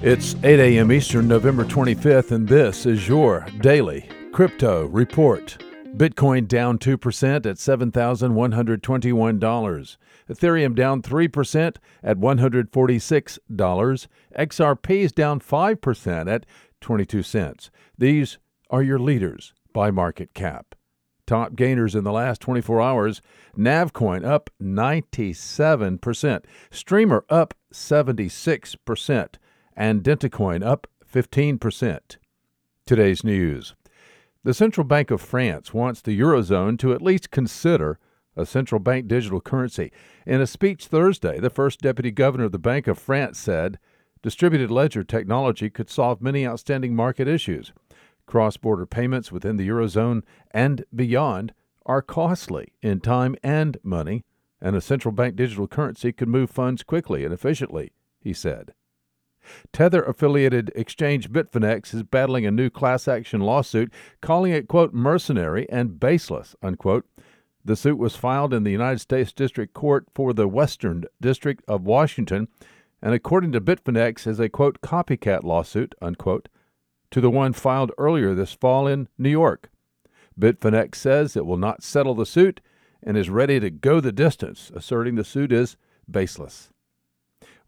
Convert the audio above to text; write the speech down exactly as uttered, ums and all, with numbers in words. It's eight a m Eastern, November twenty-fifth, and this is your Daily Crypto Report. Bitcoin down two percent at seven thousand one hundred twenty-one dollars. Ethereum down three percent at one hundred forty-six dollars. X R P is down five percent at twenty-two cents. These are your leaders by market cap. Top gainers in the last twenty-four hours, Navcoin up ninety-seven percent, Streamer up seventy-six percent, and Denticoin up fifteen percent. Today's news. The Central Bank of France wants the Eurozone to at least consider a central bank digital currency. In a speech Thursday, the first deputy governor of the Bank of France said, distributed ledger technology could solve many outstanding market issues. Cross-border payments within the Eurozone and beyond are costly in time and money, and a central bank digital currency could move funds quickly and efficiently, he said. Tether-affiliated exchange Bitfinex is battling a new class-action lawsuit, calling it, quote, mercenary and baseless, unquote. The suit was filed in the United States District Court for the Western District of Washington, and according to Bitfinex is a, quote, copycat lawsuit, unquote, to the one filed earlier this fall in New York. Bitfinex says it will not settle the suit and is ready to go the distance, asserting the suit is baseless.